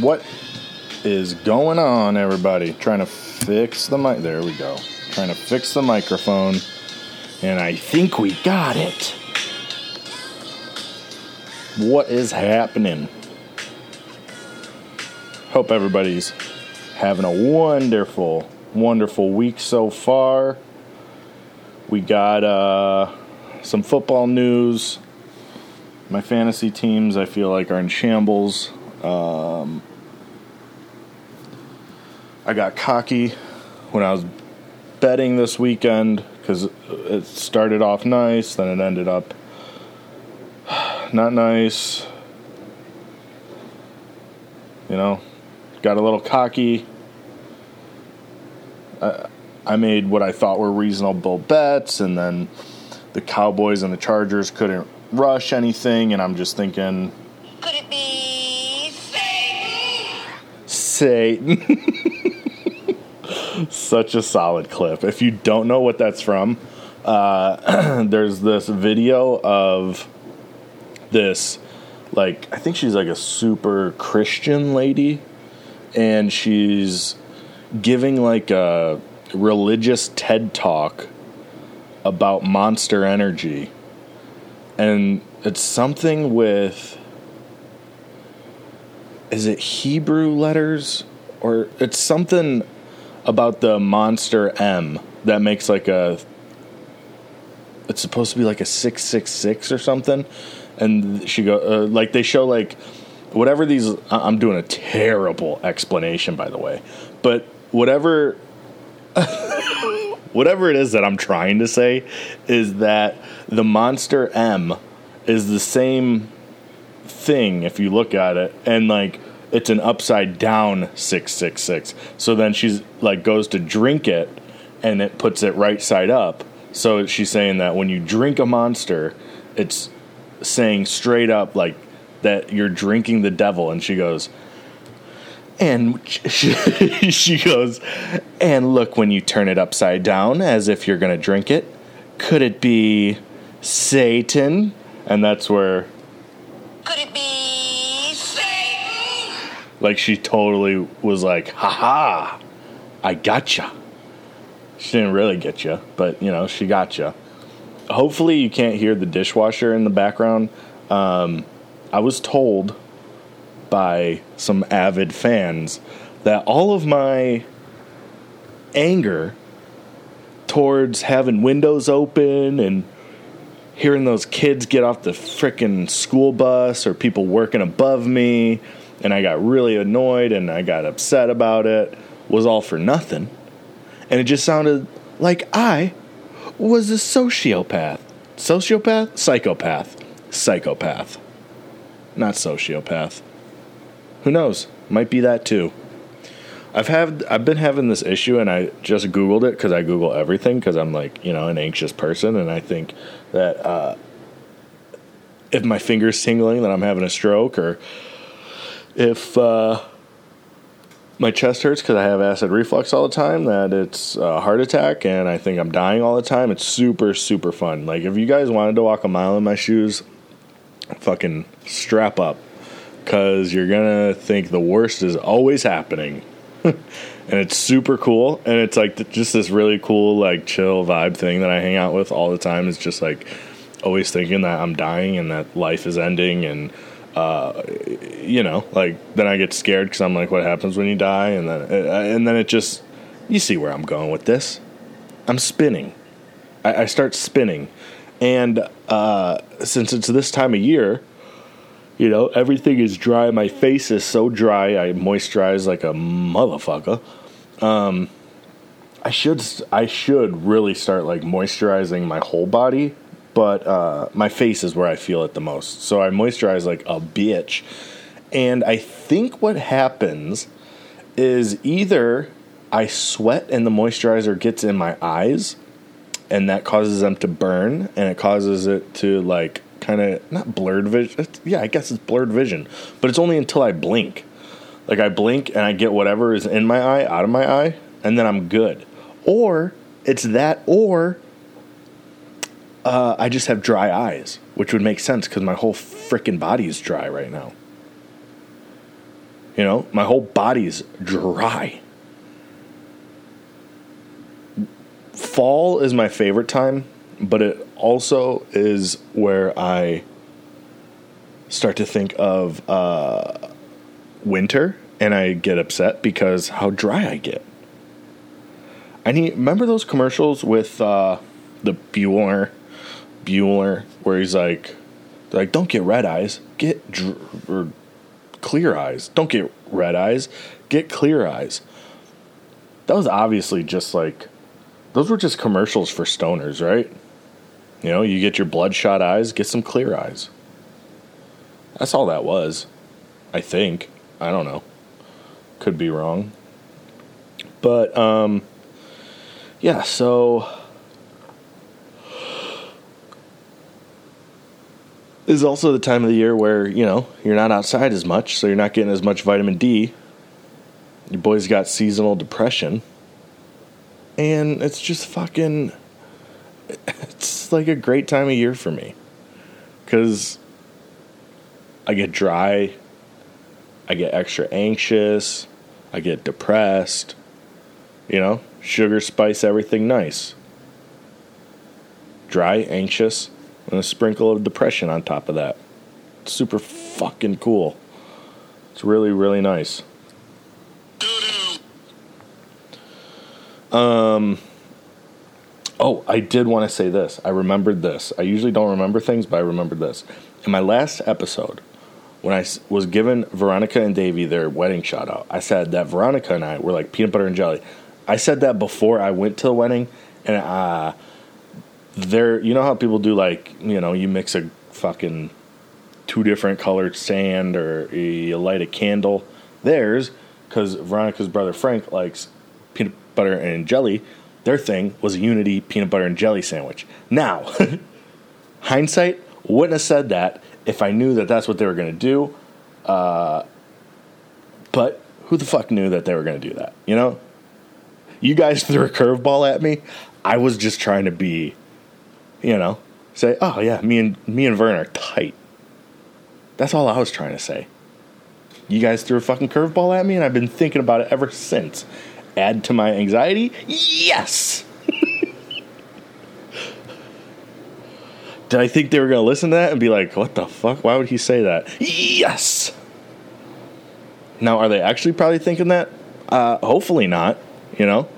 What is going on, everybody? Trying to fix the mic. There we go. Trying to fix the microphone. And I think we got it. What is happening? Hope everybody's having a wonderful, wonderful week so far. We got some football news. My fantasy teams, I feel like, are in shambles. I got cocky when I was betting this weekend because it started off nice, then it ended up not nice. You know, got a little cocky. I made what I thought were reasonable bets, and then the Cowboys and the Chargers couldn't rush anything, and I'm just thinking, could it be Satan? Such a solid clip. If you don't know what that's from, there's this video of this, like, I think she's like a super Christian lady, and she's giving like a religious TED talk about Monster Energy, and it's something with, is it Hebrew letters, or it's something about the Monster M that makes like a, it's supposed to be like a 666 or something, and she go like, they show like whatever these, I'm doing a terrible explanation, by the way, but whatever whatever it is that I'm trying to say is that the Monster M is the same thing if you look at it, and like it's an upside down 666. So then she's like goes to drink it and it puts it right side up. So she's saying that when you drink a Monster, it's saying straight up like that you're drinking the devil. And she goes, and she goes, and look, when you turn it upside down as if you're going to drink it, could it be Satan? And that's where, could it be Satan? Like, she totally was like, haha, I gotcha. She didn't really get you, but, you know, she gotcha. Hopefully you can't hear the dishwasher in the background. I was told by some avid fans that all of my anger towards having windows open and hearing those kids get off the frickin' school bus or people working above me, and I got really annoyed and I got upset about it, was all for nothing. And it just sounded like I was a sociopath. Sociopath? Psychopath. Psychopath. Not sociopath. Who knows? Might be that too. I've been having this issue, and I just Googled it because I Google everything because I'm like, you know, an anxious person, and I think that if my finger's tingling, then I'm having a stroke, or if my chest hurts because I have acid reflux all the time, that it's a heart attack, and I think I'm dying all the time. It's super, super fun. Like, if you guys wanted to walk a mile in my shoes, fucking strap up, because you're going to think the worst is always happening. And it's super cool. And it's like just this really cool, like, chill vibe thing that I hang out with all the time. It's just like always thinking that I'm dying and that life is ending. And, you know, like, then I get scared because I'm like, what happens when you die? And then it just, you see where I'm going with this. I'm spinning. I start spinning. And since it's this time of year, you know, everything is dry. My face is so dry. I moisturize like a motherfucker. I should really start, like, moisturizing my whole body, but my face is where I feel it the most. So I moisturize like a bitch. And I think what happens is either I sweat and the moisturizer gets in my eyes, and that causes them to burn, and it causes it to, like, kind of not blurred vision. Yeah, I guess it's blurred vision, but it's only until I blink. Like, I blink and I get whatever is in my eye out of my eye, and then I'm good. Or it's that, or I just have dry eyes, which would make sense because my whole freaking body is dry right now. You know, my whole body's dry. Fall is my favorite time, but it also is where I start to think of winter, and I get upset because how dry I get. Remember those commercials with the Bueller, where he's like, don't get red eyes, get clear eyes. Don't get red eyes, get clear eyes. That was obviously just like, those were just commercials for stoners, right? You know, you get your bloodshot eyes, get some clear eyes. That's all that was, I think. I don't know. Could be wrong. But, yeah, so this is also the time of the year where, you know, you're not outside as much, so you're not getting as much vitamin D. Your boy's got seasonal depression. And it's just fucking, it's like a great time of year for me. Because I get dry, I get extra anxious, I get depressed, you know, sugar, spice, everything nice. Dry, anxious, and a sprinkle of depression on top of that. It's super fucking cool. It's really, really nice. Oh, I did want to say this. I remembered this. I usually don't remember things, but I remembered this. In my last episode, when I was giving Veronica and Davey their wedding shout out, I said that Veronica and I were like peanut butter and jelly. I said that before I went to the wedding, and there, you know how people do, like, you know, you mix a fucking two different colored sand, or you light a candle. Theirs, because Veronica's brother Frank likes peanut butter and jelly, their thing was a unity peanut butter and jelly sandwich. Now, hindsight, wouldn't have said that if I knew that that's what they were going to do. But who the fuck knew that they were going to do that? You know, you guys threw a curveball at me. I was just trying to be, you know, say, oh yeah, me and Vern are tight. That's all I was trying to say. You guys threw a fucking curveball at me, and I've been thinking about it ever since. Add to my anxiety? Yes! Did I think they were going to listen to that and be like, what the fuck? Why would he say that? Yes! Now, are they actually probably thinking that? Hopefully not, you know?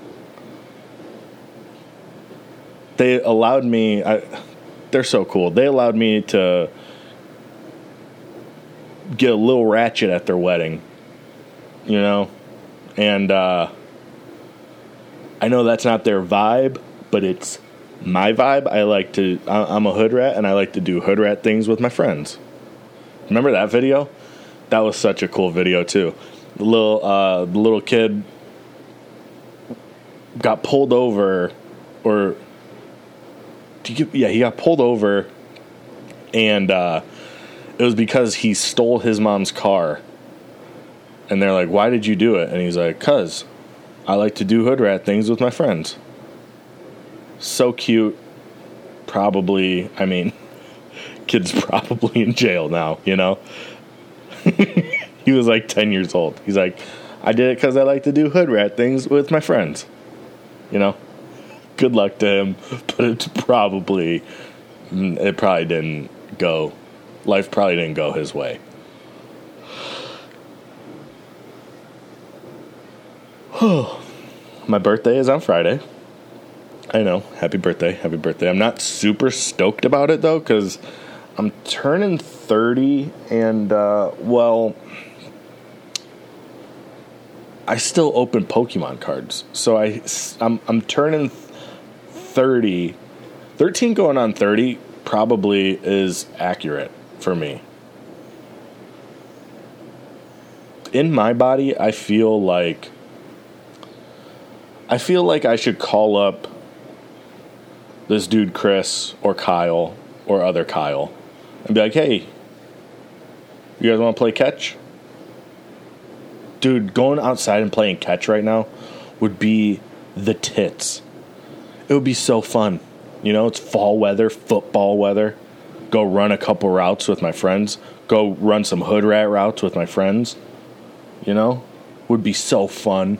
They allowed me... they're so cool. They allowed me to get a little ratchet at their wedding, you know? And I know that's not their vibe, but it's my vibe. I'm a hood rat, and I like to do hood rat things with my friends. Remember that video? That was such a cool video too. The little kid got pulled over, he got pulled over, and it was because he stole his mom's car. And they're like, why did you do it? And he's like, 'cause I like to do hood rat things with my friends. So cute. Probably, I mean, kid's probably in jail now, you know? He was like 10 years old. He's like, I did it 'cause I like to do hood rat things with my friends. You know? Good luck to him. But it probably didn't go. Life probably didn't go his way. My birthday is on Friday. I know. Happy birthday. I'm not super stoked about it, though, because I'm turning 30, and, well, I still open Pokemon cards. So I'm turning 30. 13 going on 30 probably is accurate for me. In my body, I feel like I should call up this dude Chris or Kyle or other Kyle and be like, hey, you guys want to play catch? Dude, going outside and playing catch right now would be the tits. It would be so fun. You know, it's fall weather, football weather. Go run a couple routes with my friends. Go run some hood rat routes with my friends. you know? Would be so fun.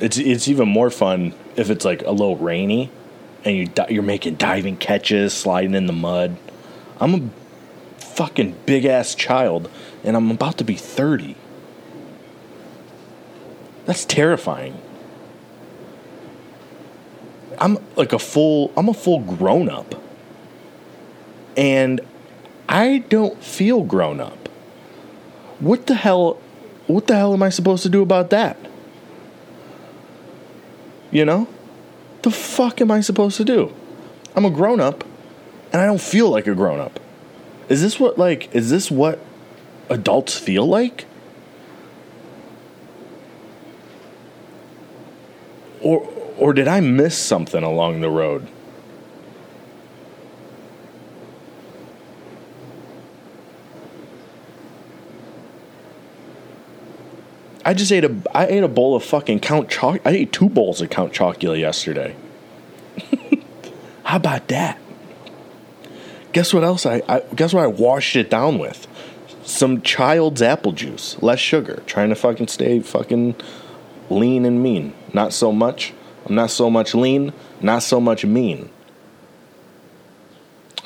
It's even more fun if it's like a little rainy and you're making diving catches, sliding in the mud. I'm a fucking big-ass child, and I'm about to be 30. That's terrifying. I'm a full grown-up. And I don't feel grown-up. What the hell am I supposed to do about that? You know? The fuck am I supposed to do? I'm a grown-up, and I don't feel like a grown-up. Is this what adults feel like? Or did I miss something along the road? I ate a bowl of fucking Count Chocula. I ate 2 bowls of Count Chocula yesterday. How about that? Guess what else? I washed it down with some child's apple juice, less sugar. Trying to fucking stay fucking lean and mean. Not so much. I'm not so much lean. Not so much mean.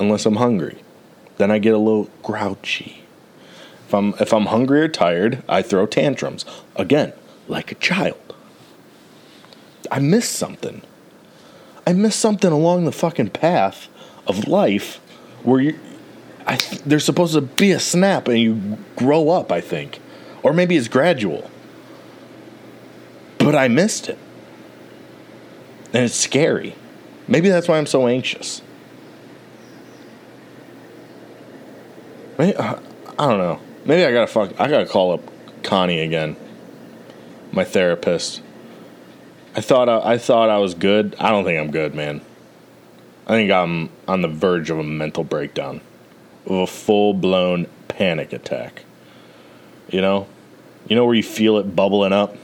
Unless I'm hungry, then I get a little grouchy. If I'm hungry or tired, I throw tantrums. Again, like a child. I missed something. I missed something along the fucking path of life where there's supposed to be a snap and you grow up, I think. Or maybe it's gradual. But I missed it. And it's scary. Maybe that's why I'm so anxious. I don't know. Maybe I gotta call up Connie again, my therapist. I thought I was good. I don't think I'm good, man. I think I'm on the verge of a mental breakdown, of a full-blown panic attack. You know where you feel it bubbling up.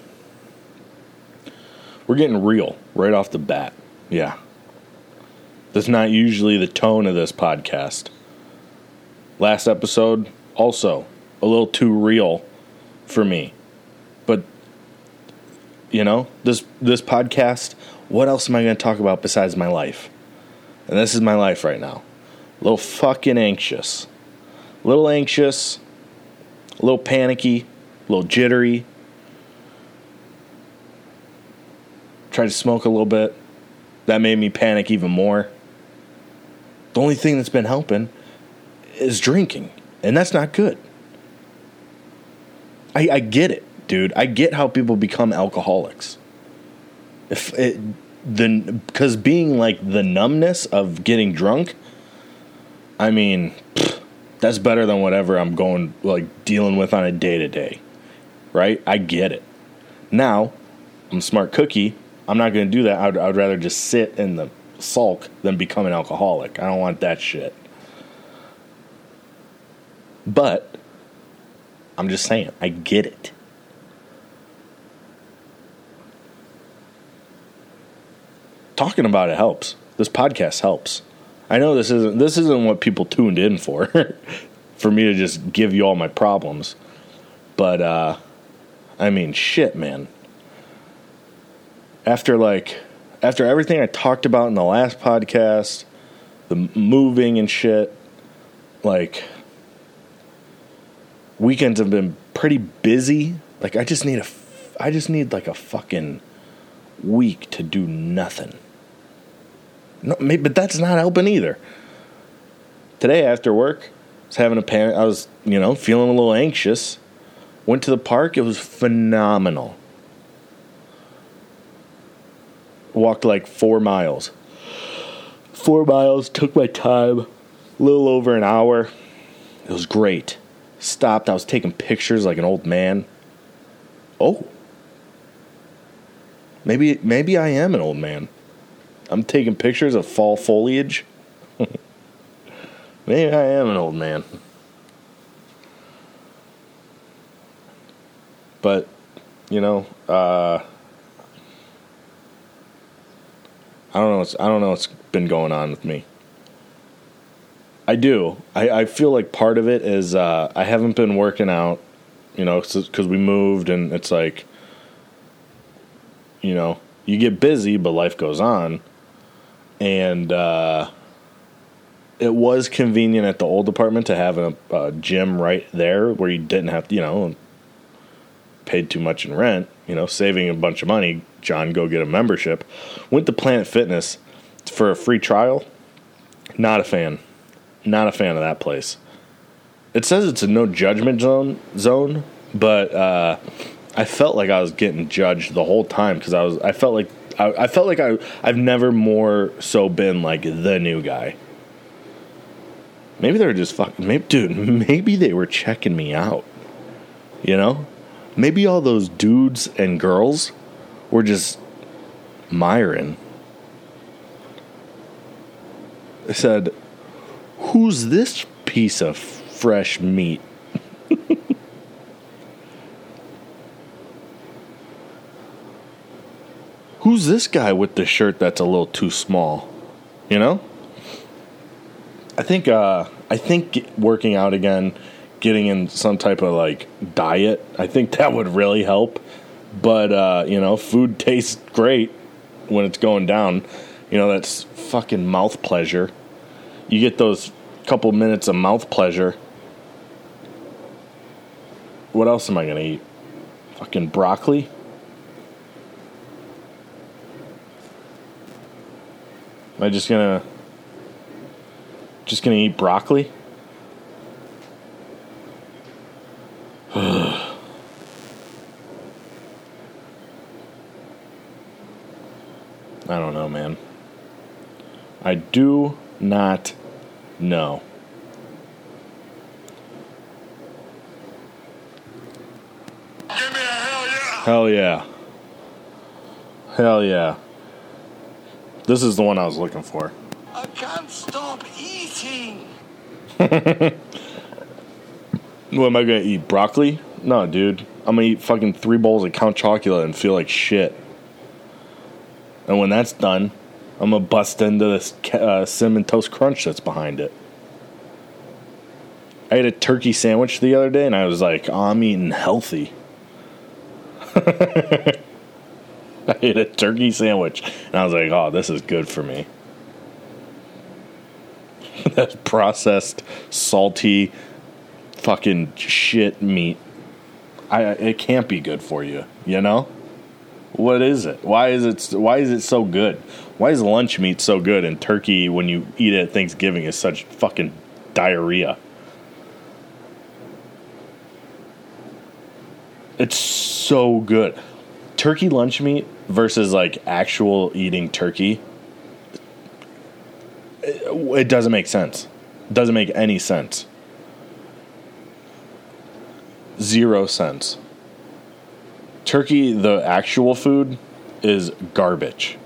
We're getting real right off the bat. Yeah, that's not usually the tone of this podcast. Last episode, also a little too real for me. But, you know, this podcast, what else am I going to talk about besides my life? And this is my life right now. A little fucking anxious. A little anxious. A little panicky. A little jittery. Tried to smoke a little bit. That made me panic even more. The only thing that's been helping is drinking. And that's not good. I get it, dude. I get how people become alcoholics. Because being like the numbness of getting drunk, I mean, that's better than whatever I'm dealing with on a day-to-day, right? I get it. Now, I'm a smart cookie. I'm not going to do that. I'd rather just sit in the sulk than become an alcoholic. I don't want that shit. But I'm just saying, I get it. Talking about it helps. This podcast helps. I know this isn't what people tuned in for, for me to just give you all my problems. But I mean, shit, man. After everything I talked about in the last podcast, the moving and shit, like, weekends have been pretty busy. Like, I just need like a fucking week to do nothing. No, maybe, but that's not helping either. Today after work, I was having a panic. I was, feeling a little anxious. Went to the park. It was phenomenal. Walked like 4 miles. 4 miles. Took my time. A little over an hour. It was great. Stopped. I was taking pictures like an old man. Oh. Maybe I am an old man. I'm taking pictures of fall foliage. Maybe I am an old man. But, I don't know what's been going on with me. I do. I feel like part of it is I haven't been working out, you know, because we moved and it's like, you know, you get busy, but life goes on. And it was convenient at the old apartment to have a gym right there where you didn't have to, you know, paid too much in rent, you know, saving a bunch of money. John, go get a membership. Went to Planet Fitness for a free trial. Not a fan. Not a fan of that place. It says it's a no judgment zone, but I felt like I was getting judged the whole time because I've never more so been like the new guy. Maybe they were just fucking. Maybe they were checking me out. You know, maybe all those dudes and girls were just miring. I said, "Who's this piece of fresh meat?" Who's this guy with the shirt that's a little too small? You know? I think working out again, getting in some type of like diet, I think that would really help. But, you know, food tastes great when it's going down. You know, that's fucking mouth pleasure. You get those couple minutes of mouth pleasure. What else am I going to eat? Fucking broccoli? Am I just going to... eat broccoli? I don't know, man. I do not know. Give me a hell yeah! Hell yeah. Hell yeah. This is the one I was looking for. I can't stop eating. What, am I going to eat broccoli? No, dude. I'm going to eat fucking 3 bowls of Count Chocula and feel like shit. And when that's done, I'm going to bust into this Cinnamon Toast Crunch that's behind it. I ate a turkey sandwich the other day, and I was like, oh, I'm eating healthy. I ate a turkey sandwich, and I was like, oh, this is good for me. That processed, salty, fucking shit meat. It can't be good for you, you know? What is it? Why is it so good? Why is lunch meat so good and turkey when you eat it at Thanksgiving is such fucking diarrhea? It's so good. Turkey lunch meat versus like actual eating turkey. It doesn't make sense. It doesn't make any sense. 0 sense. Turkey, the actual food, is garbage.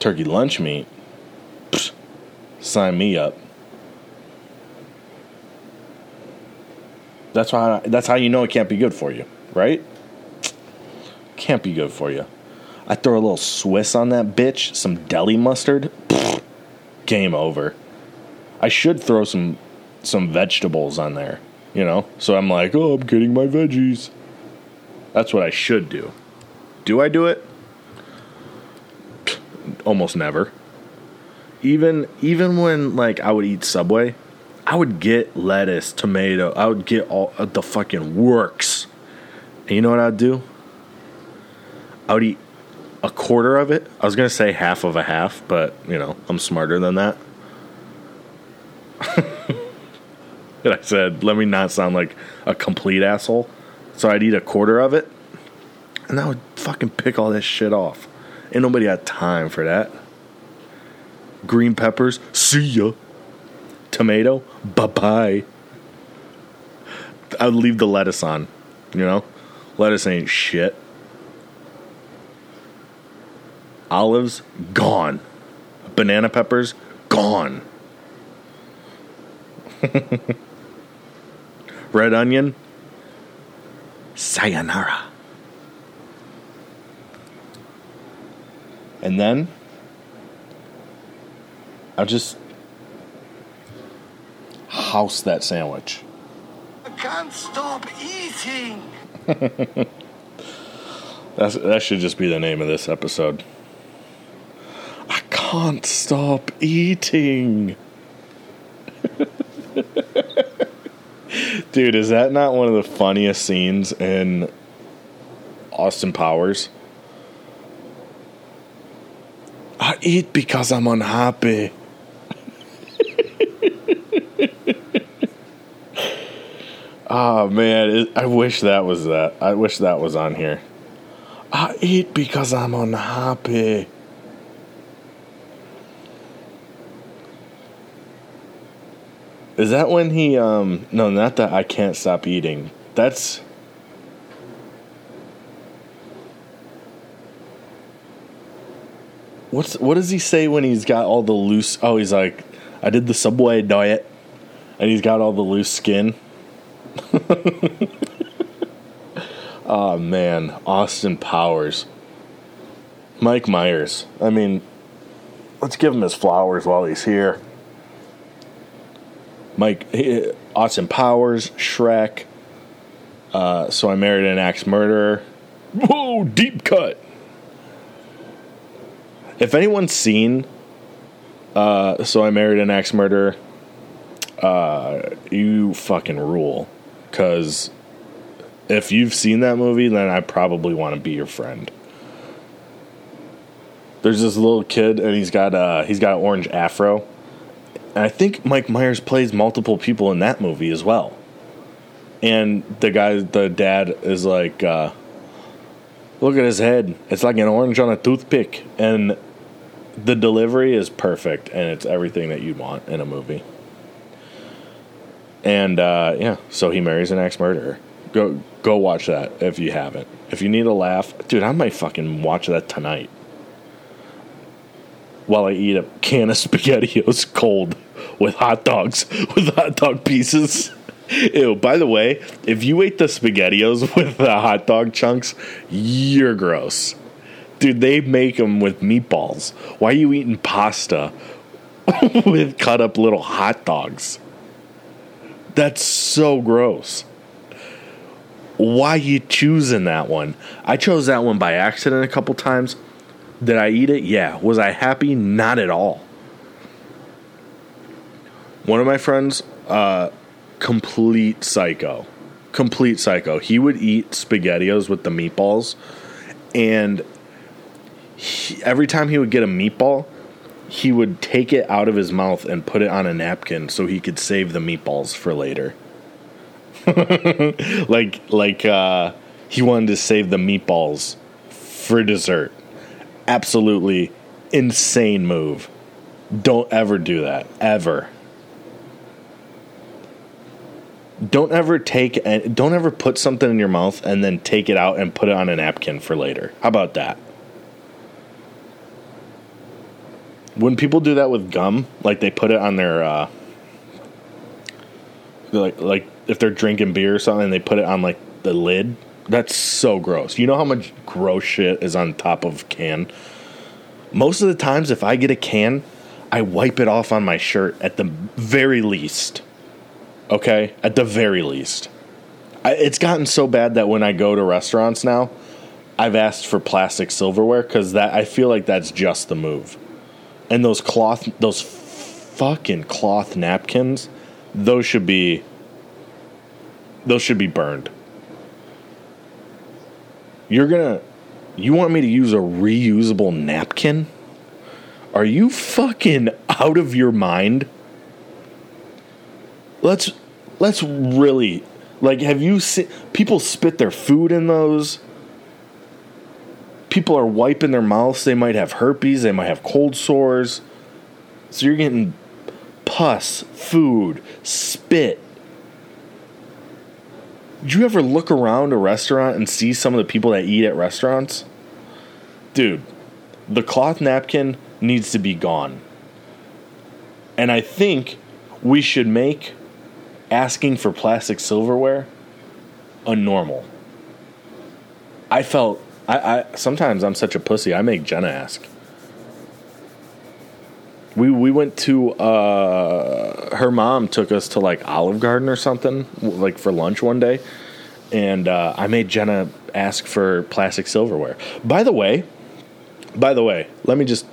Turkey lunch meat, psh, sign me up. That's how you know it can't be good for you, right? Can't be good for you. I throw a little Swiss on that bitch, some deli mustard, psh, game over. I should throw some vegetables on there, you know? So I'm like, oh, I'm getting my veggies. That's what I should do. Do I do it? Almost never. Even when like I would eat Subway, I would get lettuce, tomato. I would get all the fucking works. And you know what I'd do? I would eat a quarter of it. I was gonna say half of a half, but you know I'm smarter than that. And I said, let me not sound like a complete asshole. So I'd eat a quarter of it, and I would fucking pick all that shit off. Ain't nobody got time for that. Green peppers, see ya. Tomato, bye-bye. I'd leave the lettuce on, you know? Lettuce ain't shit. Olives, gone. Banana peppers, gone. Red onion, sayonara. And then I'll just house that sandwich. I can't stop eating. That should just be the name of this episode. I can't stop eating. Dude, is that not one of the funniest scenes in Austin Powers? I eat because I'm unhappy. Oh, man, I wish that was that. I wish that was on here. I eat because I'm unhappy. Is that when he, no, not that I can't stop eating. That's... What does he say when he's got all the loose... Oh, he's like, I did the Subway diet. And he's got all the loose skin. Oh, man. Austin Powers. Mike Myers. I mean, let's give him his flowers while he's here. Austin Powers, Shrek, So I Married an Axe Murderer. Whoa, deep cut. If anyone's seen So I Married an Axe Murderer, you fucking rule. Because if you've seen that movie, then I probably want to be your friend. There's this little kid, and he's got an orange afro. And I think Mike Myers plays multiple people in that movie as well. And the dad is like, look at his head. It's like an orange on a toothpick. And the delivery is perfect, and it's everything that you'd want in a movie. And, yeah, so he marries an ex-murderer. Go watch that if you haven't. If you need a laugh, dude, I might fucking watch that tonight. While I eat a can of SpaghettiOs cold with hot dogs, with hot dog pieces. Ew, by the way, if you ate the SpaghettiOs with the hot dog chunks, you're gross. Dude, they make them with meatballs. Why are you eating pasta with cut up little hot dogs? That's so gross. Why you choosing that one? I chose that one by accident a couple times. Did I eat it? Yeah. Was I happy? Not at all. One of my friends, complete psycho. He would eat SpaghettiOs with the meatballs, and every time he would get a meatball, he would take it out of his mouth and put it on a napkin so he could save the meatballs for later. like he wanted to save the meatballs for dessert. Absolutely insane move. Don't ever do that. Ever. Don't ever put something in your mouth and then take it out and put it on a napkin for later. How about that? When people do that with gum, like they put it on their like if they're drinking beer or something, they put it on like the lid. That's so gross. You know how much gross shit is on top of a can? Most of the times, if I get a can, I wipe it off on my shirt at the very least. Okay? At the very least. It's gotten so bad that when I go to restaurants now, I've asked for plastic silverware because I feel like that's just the move. And those fucking cloth napkins, those should be burned. You want me to use a reusable napkin? Are you fucking out of your mind? Let's really, like, have you seen people spit their food in those? People are wiping their mouths. They might have herpes. They might have cold sores. So you're getting pus, food, spit. Did you ever look around a restaurant and see some of the people that eat at restaurants? Dude, the cloth napkin needs to be gone. And I think we should make asking for plastic silverware a normal. Sometimes I'm such a pussy, I make Jenna ask. We went to her mom took us to like Olive Garden or something like for lunch one day, and I made Jenna ask for plastic silverware. By the way, let me just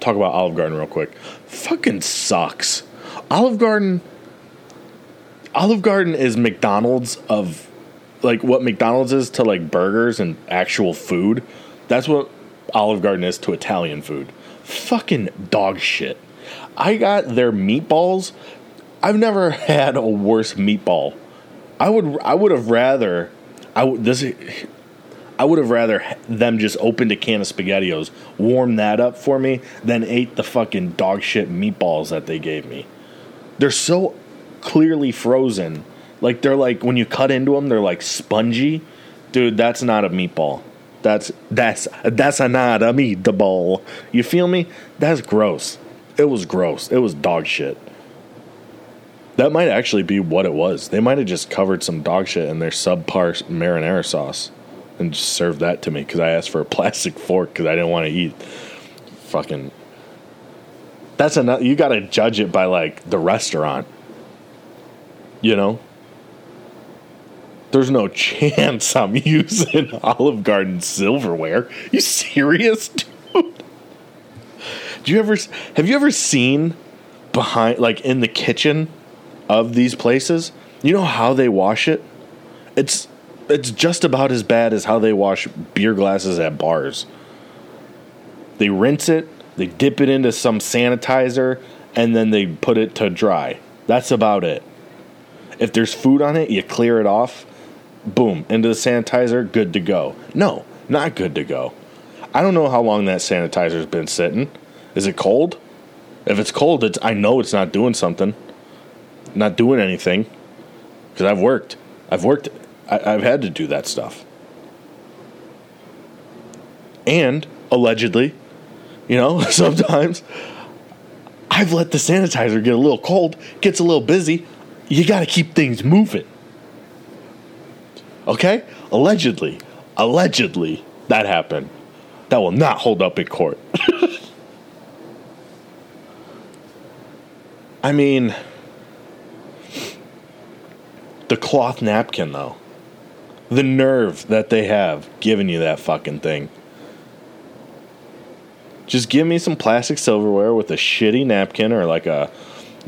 talk about Olive Garden real quick. Fucking sucks. Olive Garden is McDonald's of like what McDonald's is to like burgers and actual food. That's what Olive Garden is to Italian food. Fucking dog shit. I got their meatballs. I've never had a worse meatball. I would have rather them just opened a can of SpaghettiOs, warm that up for me, than ate the fucking dog shit meatballs that they gave me. They're so clearly frozen. Like, they're like, when you cut into them, they're like spongy. Dude, that's not a meatball. That's not a meatball. You feel me? That's gross. It was gross. It was dog shit. That might actually be what it was. They might have just covered some dog shit in their subpar marinara sauce and just served that to me because I asked for a plastic fork because I didn't want to eat. Fucking. That's enough. You got to judge it by, like, the restaurant. You know? There's no chance I'm using Olive Garden silverware. You serious, dude? Have you ever seen behind, like, in the kitchen of these places? You know how they wash it? It's just about as bad as how they wash beer glasses at bars. They rinse it, they dip it into some sanitizer, and then they put it to dry. That's about it. If there's food on it, you clear it off, boom, into the sanitizer, good to go. No, not good to go. I don't know how long that sanitizer's been sitting. Is it cold? If it's cold, I know it's not doing something. Not doing anything. Because I've worked. I've had to do that stuff. And, allegedly, you know, sometimes I've let the sanitizer get a little cold, gets a little busy. You got to keep things moving. Okay? Allegedly, that happened. That will not hold up in court. I mean, the cloth napkin, though. The nerve that they have giving you that fucking thing. Just give me some plastic silverware with a shitty napkin or like a...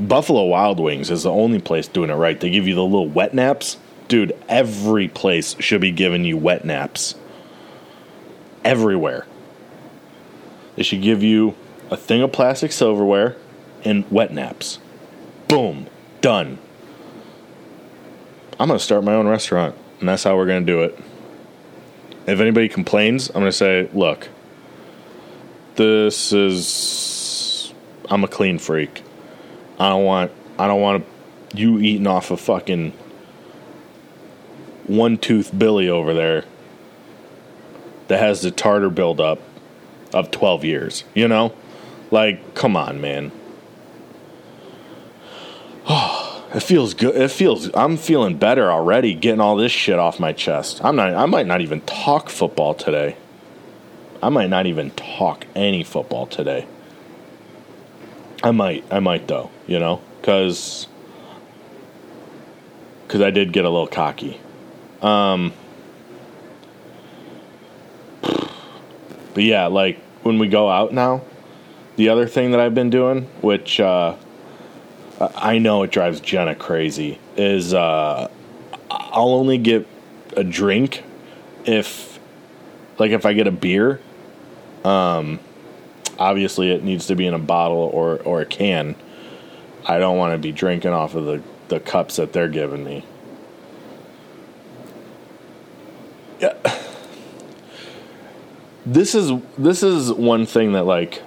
Buffalo Wild Wings is the only place doing it right. They give you the little wet naps. Dude, every place should be giving you wet naps. Everywhere. They should give you a thing of plastic silverware and wet naps. Boom. Done. I'm going to start my own restaurant, and that's how we're going to do it. If anybody complains, I'm going to say, look, I'm a clean freak. I don't want you eating off a fucking one-tooth Billy over there that has the tartar buildup of 12 years, you know? Like, come on, man. Oh, it feels good. I'm feeling better already getting all this shit off my chest. I might not even talk football today. I might not even talk any football today. I might though, you know, because I did get a little cocky. But yeah, like, when we go out now, the other thing that I've been doing, which I know it drives Jenna crazy, is I'll only get a drink if I get a beer. Obviously, it needs to be in a bottle or a can. I don't want to be drinking off of the cups that they're giving me. Yeah. This is one thing that, like,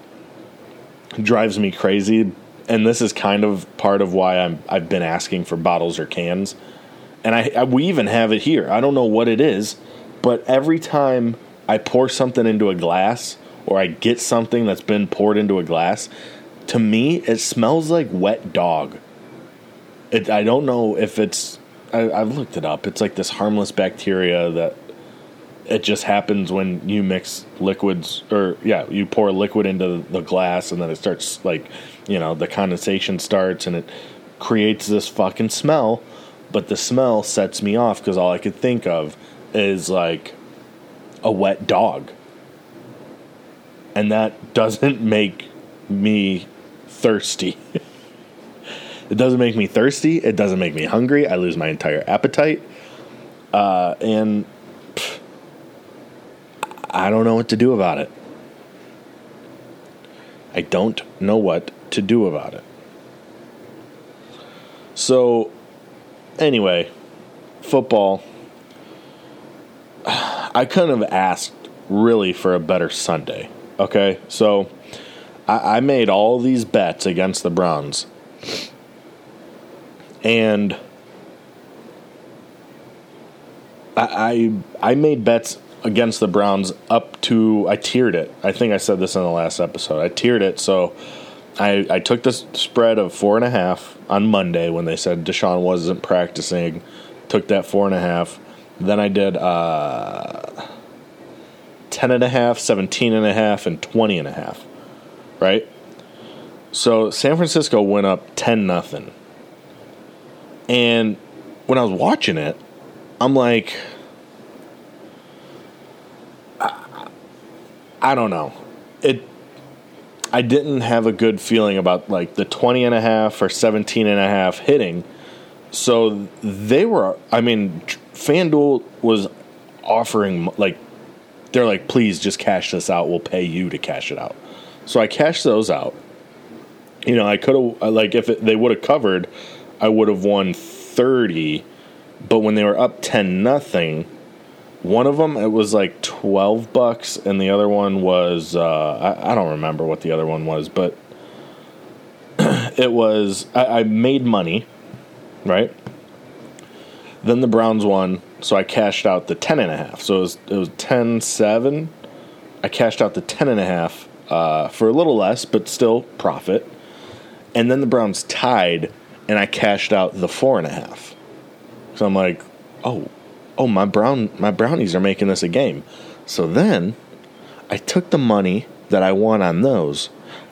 drives me crazy, and this is kind of part of why I've been asking for bottles or cans. And we even have it here. I don't know what it is, but every time I pour something into a glass... or I get something that's been poured into a glass, to me, it smells like wet dog. I don't know if it's... I've looked it up. It's like this harmless bacteria that it just happens when you mix liquids, or you pour liquid into the glass, and then it starts, like, you know, the condensation starts and it creates this fucking smell. But the smell sets me off because all I could think of is like a wet dog, and that doesn't make me thirsty. It doesn't make me thirsty. It doesn't make me hungry. I lose my entire appetite. And I don't know what to do about it. I don't know what to do about it. So, anyway, football. I couldn't have asked really for a better Sunday. Okay, so I made all these bets against the Browns. And I made bets against the Browns up to, I tiered it. I think I said this in the last episode. I tiered it, so I took the spread of 4.5 on Monday when they said Deshaun wasn't practicing. Took that 4.5. Then I did 10.5, 17.5, and 20.5. Right? So San Francisco went up 10-0. And when I was watching it, I'm like, I don't know. I didn't have a good feeling about like the 20.5 or 17.5 hitting. So they were, I mean, FanDuel was offering, like, they're like, please just cash this out. We'll pay you to cash it out. So I cashed those out. You know, I could have, like, if they would have covered, I would have won 30, but when they were up 10-0, one of them, it was like $12, and the other one was, I don't remember what the other one was, but it was, I made money, right? Then the Browns won, so I cashed out the 10.5. So it was 10-7. I cashed out the 10.5 for a little less, but still profit. And then the Browns tied, and I cashed out the 4.5. So I'm like, oh, my brownies are making this a game. So then I took the money that I won on those,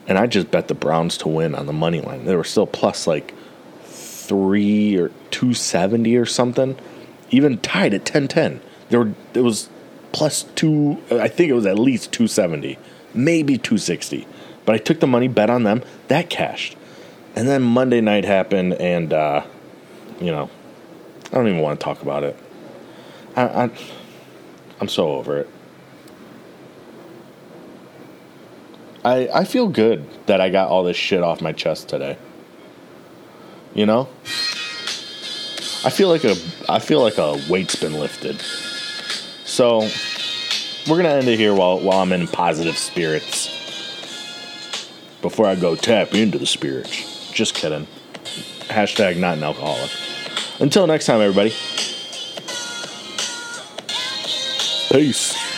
and I just bet the Browns to win on the money line. They were still plus like 3 or 270 or something, even tied at 10-10. It was plus 2, I think it was at least 270, maybe 260. But I took the money, bet on them, that cashed. And then Monday night happened, and, you know, I don't even want to talk about it. I'm so over it. I feel good that I got all this shit off my chest today. You know? I feel like a weight's been lifted. So, we're going to end it here while I'm in positive spirits. Before I go tap into the spirits. Just kidding. # not an alcoholic. Until next time, everybody. Peace.